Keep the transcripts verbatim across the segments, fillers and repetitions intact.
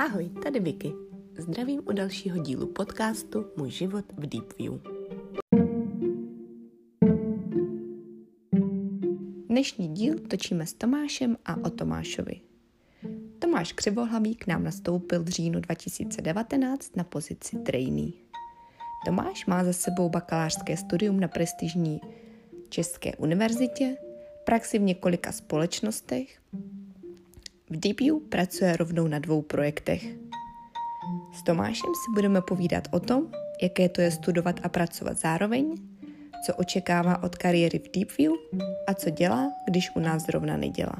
Ahoj, tady Vicky. Zdravím u dalšího dílu podcastu Můj život v DeepView. Dnešní díl točíme s Tomášem a o Tomášovi. Tomáš Křivohlavý k nám nastoupil v říjnu dva tisíce devatenáct na pozici trainee. Tomáš má za sebou bakalářské studium na prestižní České univerzitě, praxi v několika společnostech. V DeepView pracuje rovnou na dvou projektech. S Tomášem si budeme povídat o tom, jaké to je studovat a pracovat zároveň, co očekává od kariéry v DeepView a co dělá, když u nás zrovna nedělá.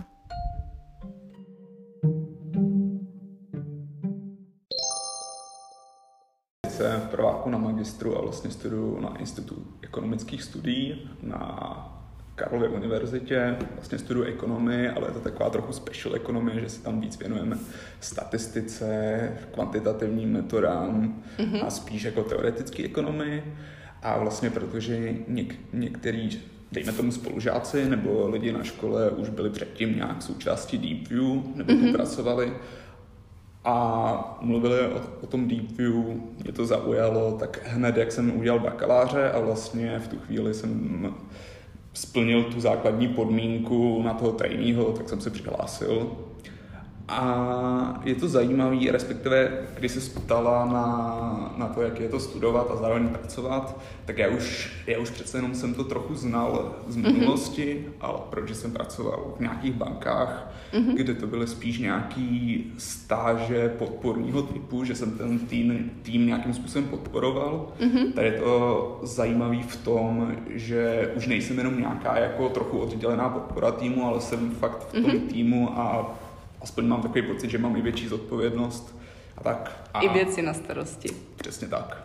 Jsem v prváku na magistru a vlastně studuju na Institutu ekonomických studií na Karlově univerzitě, vlastně studuji ekonomii, ale je to taková trochu special ekonomie, že se tam víc věnujeme statistice, kvantitativním metodám mm-hmm. a spíš jako teoretické ekonomii. A vlastně protože něk, některý, dejme tomu spolužáci nebo lidi na škole už byli předtím nějak součástí DeepView nebo mm-hmm. pracovali a mluvili o, o tom DeepView, mě to zaujalo, tak hned jak jsem udělal bakaláře a vlastně v tu chvíli jsem splnil tu základní podmínku na toho traineeho, tak jsem se přihlásil. A je to zajímavé, respektive, když se ptala na, na to, jak je to studovat a zároveň pracovat, tak já už, já už přece jenom jsem to trochu znal z minulosti, mm-hmm. ale protože jsem pracoval v nějakých bankách, mm-hmm. kde to byly spíš nějaký stáže podporního typu, že jsem ten tým, tým nějakým způsobem podporoval. Mm-hmm. Tady je to zajímavé v tom, že už nejsem jenom nějaká jako trochu oddělená podpora týmu, ale jsem fakt v tom mm-hmm. týmu a aspoň mám takový pocit, že mám i větší zodpovědnost a tak. A i věci na starosti. Přesně tak.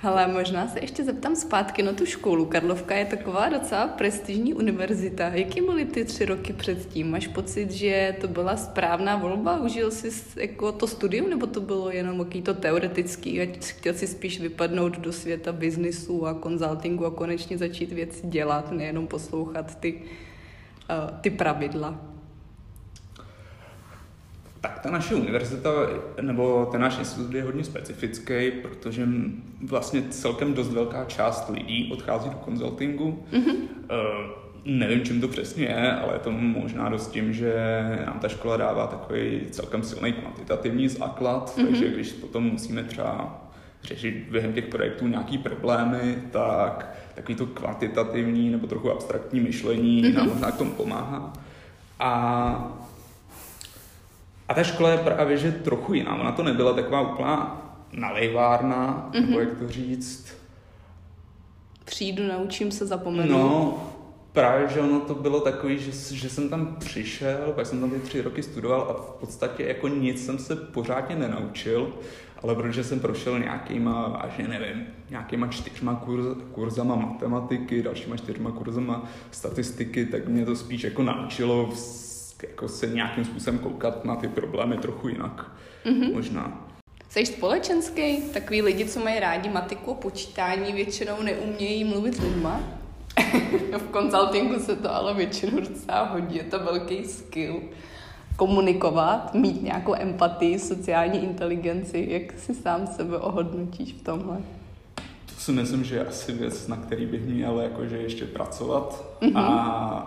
Hele, možná se ještě zeptám zpátky na tu školu. Karlovka je taková docela prestižní univerzita. Jaký byly ty tři roky předtím? Máš pocit, že to byla správná volba? Užil jsi jako to studium, nebo to bylo jenom jaký to teoretický? A chtěl jsi spíš vypadnout do světa biznisu a konzultingu a konečně začít věci dělat, nejenom poslouchat ty, uh, ty pravidla? Tak ta naše univerzita, nebo ten náš institut je hodně specifický, protože vlastně celkem dost velká část lidí odchází do konzultingu. Mm-hmm. E, nevím, čím to přesně je, ale je to možná dost tím, že nám ta škola dává takový celkem silný kvantitativní základ, mm-hmm. takže když potom musíme třeba řešit během těch projektů nějaký problémy, tak takový to kvantitativní nebo trochu abstraktní myšlení mm-hmm. nám možná k tomu pomáhá. A A ta škola je právě, že trochu jiná. Ona to nebyla taková úplná nalejvárna, mm-hmm. nebo jak to říct. Přijdu, naučím se, zapomenu. No, právě, že ono to bylo takový, že, že jsem tam přišel, pak jsem tam ty tři roky studoval a v podstatě jako nic jsem se pořádně nenaučil, ale protože jsem prošel nějakýma, vážně nevím, nějakýma čtyřma kurz, kurzama matematiky, dalšíma čtyřma kurzama statistiky, tak mě to spíš jako naučilo v jako se nějakým způsobem koukat na ty problémy trochu jinak, mm-hmm. možná. Jseš společenský? Takový lidi, co mají rádi matiku, počítání, většinou neumějí mluvit s lidma. V konzultingu se to ale většinou docela hodí, je to velký skill. Komunikovat, mít nějakou empatii, sociální inteligenci, jak si sám sebe ohodnotíš v tomhle? To si myslím, že je asi věc, na který bych měl jakože ještě pracovat mm-hmm. a,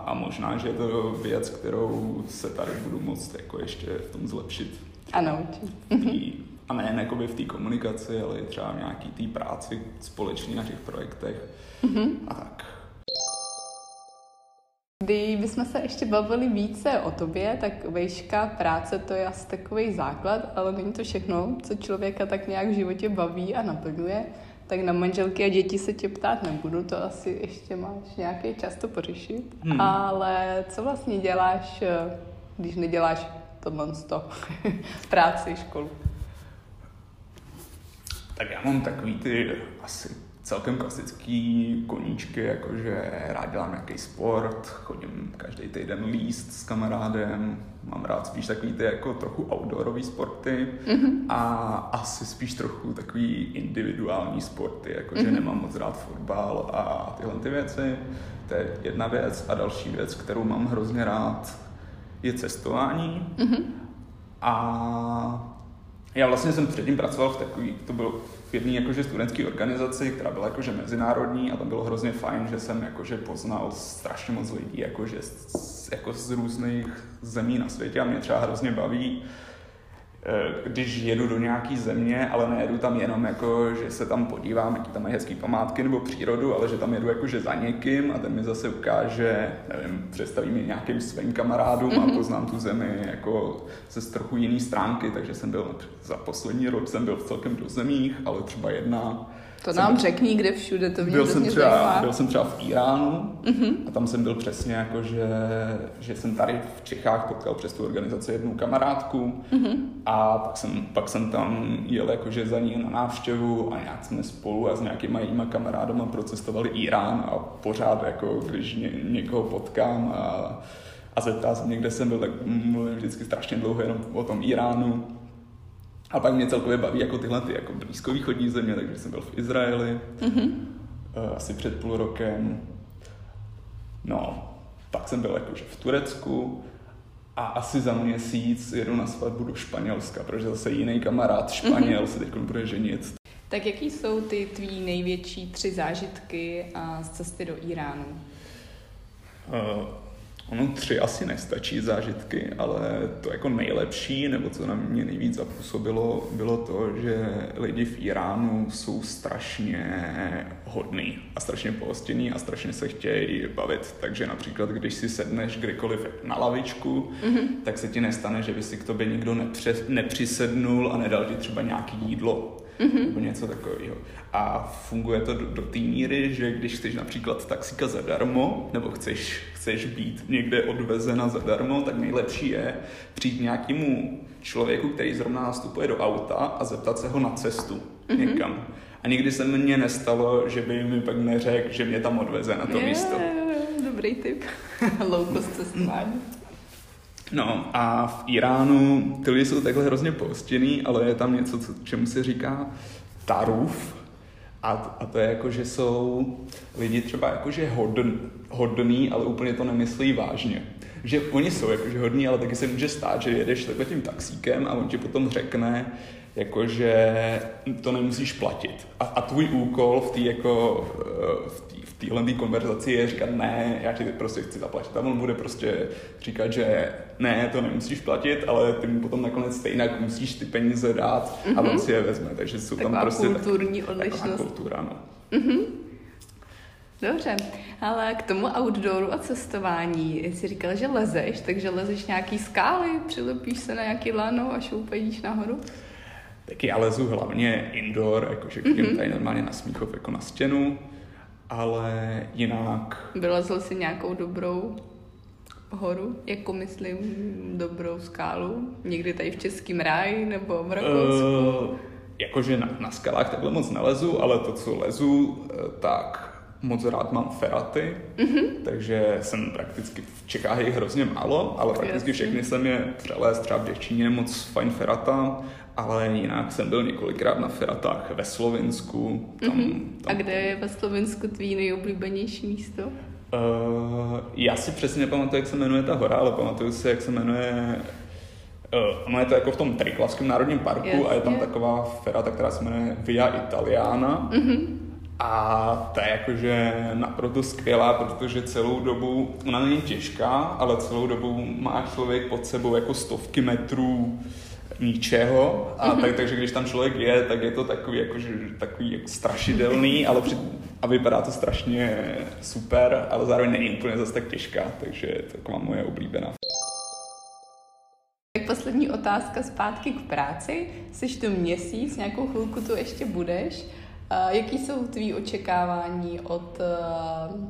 a možná, že je to věc, kterou se tady budu moct jako ještě v tom zlepšit. Ano. Tý, a nejen jakoby v té komunikaci, ale i třeba v nějaký té práci společně na těch projektech mm-hmm. a tak. Kdybychom se ještě bavili více o tobě, tak vejška práce to je asi takový základ, ale není to všechno, co člověka tak nějak v životě baví a naplňuje. Tak na manželky a děti se tě ptát nebudu, to asi ještě máš nějaký čas to pořešit. Hmm. Ale co vlastně děláš, když neděláš tohle práci, školu? Tak já mám takový ty asi celkem klasický koníčky, jakože rád dělám nějaký sport, chodím každý týden líst s kamarádem, mám rád spíš takový ty jako trochu outdoorový sporty mm-hmm. a asi spíš trochu takový individuální sporty, jakože mm-hmm. nemám moc rád fotbal a tyhle ty věci. To je jedna věc a další věc, kterou mám hrozně rád, je cestování mm-hmm. a Já vlastně jsem předtím pracoval v takový, to bylo v jedné jakože studentské organizaci, která byla jakože mezinárodní, a tam bylo hrozně fajn, že jsem jakože poznal strašně moc lidí jakože z, jako z různých zemí na světě, a mě třeba hrozně baví, když jedu do nějaký země, ale nejedu tam jenom jako, že se tam podívám, jaký tam mají hezký památky nebo přírodu, ale že tam jedu jakože za někým a ten mi zase ukáže, nevím, představí mi nějakým svým kamarádům mm-hmm. a poznám tu zemi jako ze trochu jiný stránky, takže jsem byl, za poslední rok jsem byl v celkem do zemích, ale třeba jedna... To nám byl, řekni, kde všude, to mě byl jsem třeba zajímá. Byl jsem třeba v Íránu mm-hmm. a tam jsem byl přesně jako, že, že jsem tady v Čechách potkal přes tu organizaci jednu kamarádku mm-hmm. a pak jsem, pak jsem tam jel jakože za ní na návštěvu a nějak jsme spolu a s nějakýma jejíma kamarádama procestovali Írán a pořád jako, když ně, někoho potkám a, a zeptá se mě, kde jsem byl, tak mluvím vždycky strašně dlouho jenom o tom Íránu. A pak mě celkově baví jako tyhle ty jako blízkovýchodní země, takže jsem byl v Izraeli mm-hmm. asi před půl rokem. No, pak jsem byl jakože v Turecku a asi za měsíc jedu na svatbu do Španělska, protože zase jiný kamarád Španěl mm-hmm. se teď bude ženit. Tak jaký jsou ty tvý největší tři zážitky a z cesty do Íránu? Uh, Ono tři asi nestačí zážitky, ale to jako nejlepší, nebo co na mě nejvíc zapůsobilo, bylo to, že lidi v Íránu jsou strašně hodný a strašně pohostinní a strašně se chtějí bavit. Takže například, když si sedneš kdykoliv na lavičku, mm-hmm. tak se ti nestane, že by si k tobě nikdo nepřes- nepřisednul a nedal ti třeba nějaký jídlo. Mm-hmm. Nebo něco takového. A funguje to do, do té míry, že když chceš například taxíka zadarmo, nebo chceš, chceš být někde odvezena zadarmo, tak nejlepší je přijít nějakému člověku, který zrovna nastupuje do auta a zeptat se ho na cestu mm-hmm. někam. A nikdy se mně nestalo, že by mi pak neřekl, že mě tam odveze na to yeah, místo. Dobrý tip. Low cost cestování. No a v Íránu ty lidi jsou takhle hrozně pohostinný, ale je tam něco, co, čemu se říká taruf. A, a to je jako, že jsou lidi třeba jakože hodn, hodný, ale úplně to nemyslí vážně. Že oni jsou jakože hodní, ale taky se může stát, že jedeš takhle tím taxíkem a on ti potom řekne, jakože to nemusíš platit. A, a tvůj úkol v té jako... V tý, téhle tý konverzaci je říkat ne, já ti prostě chci zaplatit. A on bude prostě říkat, že ne, to nemusíš platit, ale ty mu potom nakonec stejně musíš ty peníze dát mm-hmm. a on si je vezme. Takže jsou taková tam prostě kulturní tak, odlišnost. Taková kultura, no. Mm-hmm. Dobře, ale k tomu outdooru a cestování jsi říkal, že lezeš, takže lezeš nějaký skály, přilepíš se na nějaký lano a šoupajíš nahoru? Tak já lezu hlavně indoor, jakože chodím mm-hmm. tady normálně na Smíchov jako na stěnu. Ale jinak... Vylezl jsi nějakou dobrou horu, jako myslím, dobrou skálu? Někdy tady v Českém ráji nebo v Rakousku? Uh, jakože na, na skalách takhle moc nelezu, ale to, co lezu, tak moc rád mám feraty, uh-huh. takže jsem prakticky v Čechách je hrozně málo, ale prakticky všechny jsem je přelézt, třeba v Děčíně moc fajn ferata, ale jinak jsem byl několikrát na feratách ve Slovinsku. Tam, uh-huh. tam... A kde je ve Slovinsku tvý nejoblíbenější místo? Uh, já si přesně nepamatuju, jak se jmenuje ta hora, ale pamatuju si, jak se jmenuje... Ono je to jako v tom Triglavském národním parku jasně. a je tam taková ferata, která se jmenuje Via Italiana. Uh-huh. A ta je jakože naprosto skvělá, protože celou dobu, ona není těžká, ale celou dobu má člověk pod sebou jako stovky metrů ničeho. A tak, takže když tam člověk je, tak je to takový, jakože, takový jako strašidelný, ale při, a vypadá to strašně super, ale zároveň není úplně zase tak těžká, takže je taková moje oblíbená. Poslední otázka zpátky k práci. Jsi tu měsíc, nějakou chvilku tu ještě budeš. Uh, jaký jsou tvý očekávání od uh,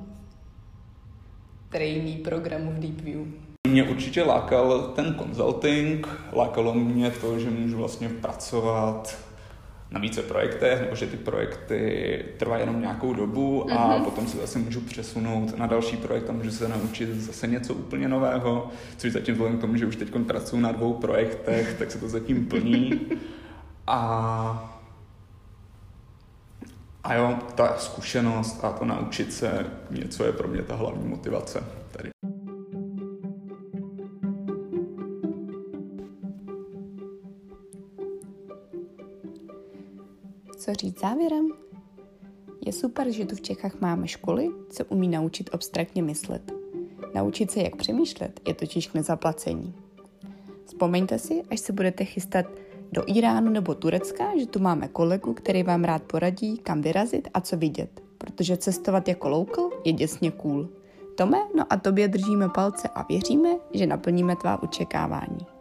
trainee programu v DeepView? Mě určitě lákal ten consulting, lákalo mě to, že můžu vlastně pracovat na více projektech, nebo že ty projekty trvají jenom nějakou dobu a mm-hmm. potom se zase můžu přesunout na další projekt a můžu se naučit zase něco úplně nového, což zatím vzhledem k tomu, že už teď pracuji na dvou projektech, tak se to zatím plní. A... A jo, ta zkušenost a to naučit se něco je pro mě ta hlavní motivace tady. co říct závěrem? Je super, že tu v Čechách máme školy, co umí naučit abstraktně myslet. Naučit se, jak přemýšlet, je totiž k nezaplacení. Vzpomeňte si, až se budete chystat do Iránu nebo Turecka, že tu máme kolegu, který vám rád poradí, kam vyrazit a co vidět, protože cestovat jako local je děsně cool. Tome, no a tobě držíme palce a věříme, že naplníme tvá očekávání.